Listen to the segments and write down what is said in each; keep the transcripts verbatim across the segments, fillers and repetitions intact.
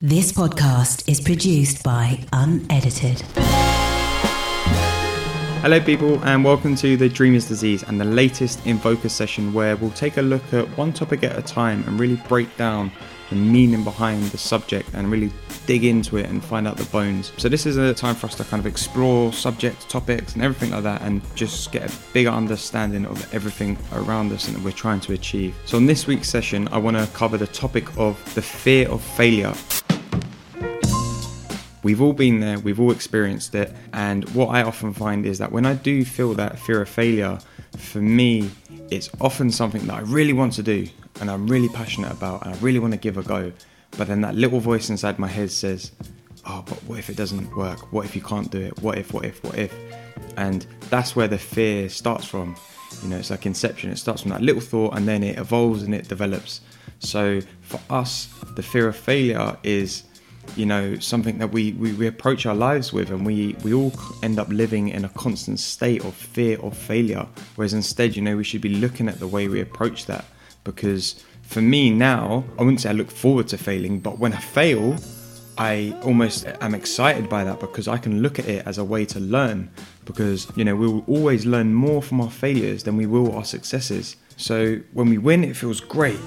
This podcast is produced by Unedited. Hello people and welcome to the Dreamer's Disease and the latest Invoker session, where we'll take a look at one topic at a time and really break down the meaning behind the subject and really dig into it and find out the bones. So this is a time for us to kind of explore subjects, topics and everything like that, and just get a bigger understanding of everything around us and that we're trying to achieve. So in this week's session, I want to cover the topic of the fear of failure. We've all been there, we've all experienced it, and what I often find is that when I do feel that fear of failure, for me, it's often something that I really want to do, and I'm really passionate about, and I really want to give a go, but then that little voice inside my head says, oh, but what if it doesn't work? What if you can't do it? What if, what if, what if? And that's where the fear starts from. You know, it's like inception, it starts from that little thought, and then it evolves and it develops. So for us, the fear of failure is, you know, something that we, we, we approach our lives with, and we, we all end up living in a constant state of fear of failure. Whereas instead, you know, we should be looking at the way we approach that. Because for me now, I wouldn't say I look forward to failing, but when I fail, I almost am excited by that, because I can look at it as a way to learn. Because, you know, we will always learn more from our failures than we will our successes. So when we win, it feels great.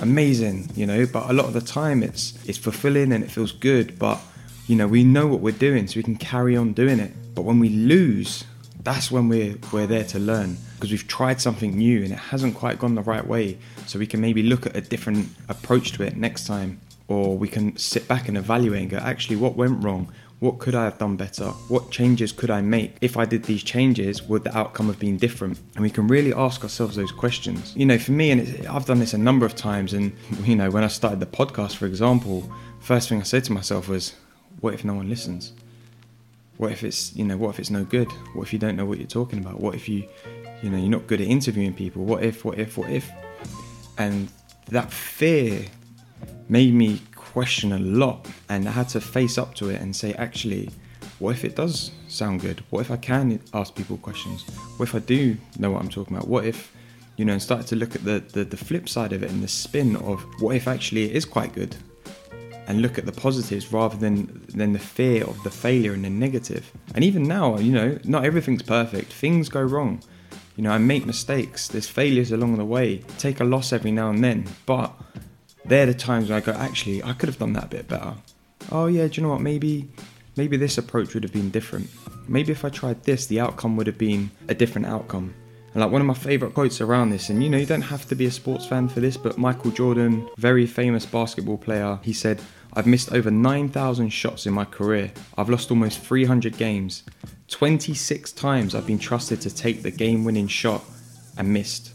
Amazing, you know, but a lot of the time it's it's fulfilling and it feels good, but you know, we know what we're doing, so we can carry on doing it. But when we lose, that's when we're we're there to learn, because we've tried something new and it hasn't quite gone the right way, so we can maybe look at a different approach to it next time, or we can sit back and evaluate and go, actually, what went wrong? What could I have done better? What changes could I make? If I did these changes, would the outcome have been different? And we can really ask ourselves those questions. You know, for me, and it's, I've done this a number of times, and, you know, when I started the podcast, for example, first thing I said to myself was, what if no one listens? What if it's, you know, what if it's no good? What if you don't know what you're talking about? What if you, you know, you're not good at interviewing people? What if, what if, what if? And that fear made me question a lot, and I had to face up to it and say, actually, what if it does sound good? What if I can ask people questions? What if I do know what I'm talking about? What if, you know, and started to look at the, the, the flip side of it and the spin of what if actually it is quite good, and look at the positives rather than, than the fear of the failure and the negative. And even now, you know, not everything's perfect. Things go wrong. You know, I make mistakes. There's failures along the way. I take a loss every now and then, but they're the times when I go, actually, I could have done that a bit better. Oh yeah, do you know what, maybe maybe this approach would have been different. Maybe if I tried this, the outcome would have been a different outcome. And like one of my favourite quotes around this, and you know, you don't have to be a sports fan for this, but Michael Jordan, very famous basketball player, he said, I've missed over nine thousand shots in my career. I've lost almost three hundred games. twenty-six times I've been trusted to take the game-winning shot and missed.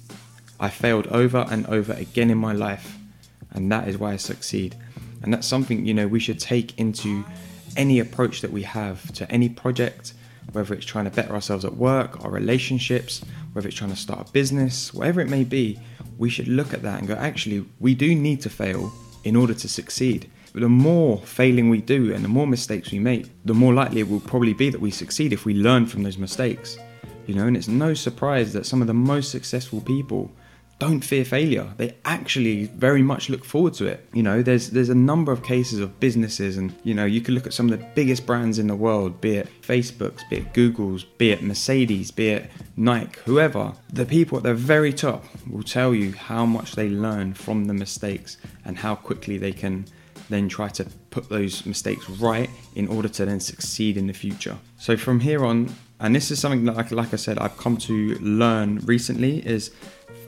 I failed over and over again in my life. And that is why I succeed. And that's something, you know, we should take into any approach that we have to any project, whether it's trying to better ourselves at work, our relationships, whether it's trying to start a business, whatever it may be, we should look at that and go, actually, we do need to fail in order to succeed. But the more failing we do and the more mistakes we make, the more likely it will probably be that we succeed if we learn from those mistakes. You know, and it's no surprise that some of the most successful people don't fear failure. They actually very much look forward to it. You know, there's there's a number of cases of businesses, and you know, you can look at some of the biggest brands in the world, be it Facebook's, be it Google's, be it Mercedes, be it Nike, whoever. The people at the very top will tell you how much they learn from the mistakes and how quickly they can then try to put those mistakes right in order to then succeed in the future. So from here on, and this is something that, like, like I said, I've come to learn recently, is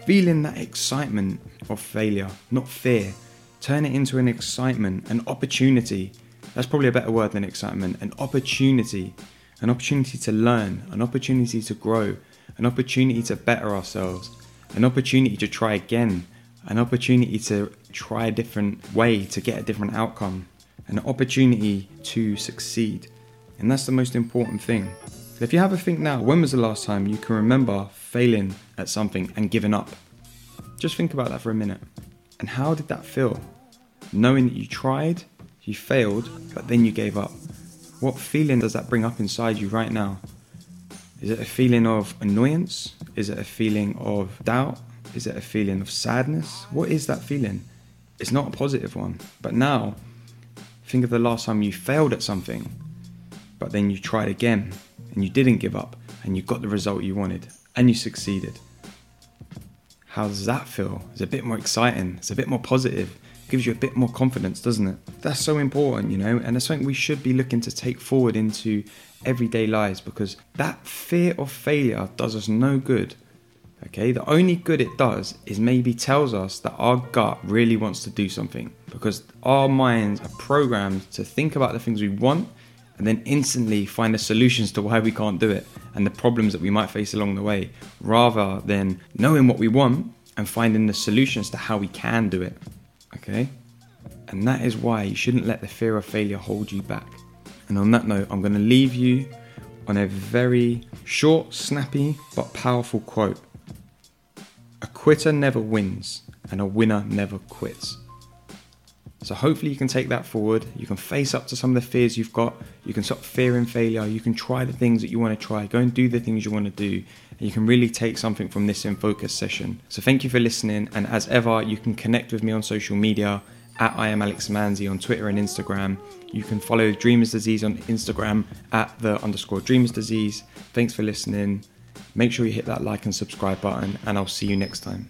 feeling that excitement of failure, not fear. Turn it into an excitement, an opportunity. That's probably a better word than excitement. An opportunity. An opportunity to learn. An opportunity to grow. An opportunity to better ourselves. An opportunity to try again. An opportunity to try a different way to get a different outcome. An opportunity to succeed. And that's the most important thing. If you have a think now, when was the last time you can remember failing at something and giving up? Just think about that for a minute. And how did that feel? Knowing that you tried, you failed, but then you gave up. What feeling does that bring up inside you right now? Is it a feeling of annoyance? Is it a feeling of doubt? Is it a feeling of sadness? What is that feeling? It's not a positive one. But now, Think of the last time you failed at something, but then you tried again and you didn't give up and you got the result you wanted and you succeeded. How does that feel? It's a bit more exciting. It's a bit more positive. It gives you a bit more confidence, doesn't it? That's so important, you know, and that's something we should be looking to take forward into everyday lives, because that fear of failure does us no good. Okay, the only good it does is maybe tells us that our gut really wants to do something, because our minds are programmed to think about the things we want and then instantly find the solutions to why we can't do it and the problems that we might face along the way, rather than knowing what we want and finding the solutions to how we can do it. Okay, and that is why you shouldn't let the fear of failure hold you back. And on that note, I'm going to leave you on a very short, snappy, but powerful quote. A quitter never wins, and a winner never quits. So hopefully you can take that forward. You can face up to some of the fears you've got. You can stop fearing failure. You can try the things that you want to try. Go and do the things you want to do. And you can really take something from this InFocus session. So thank you for listening. And as ever, you can connect with me on social media at I am Alex Manzi on Twitter and Instagram. You can follow Dreamer's Disease on Instagram at the underscore Dreamer's Disease. Thanks for listening. Make sure you hit that like and subscribe button, and I'll see you next time.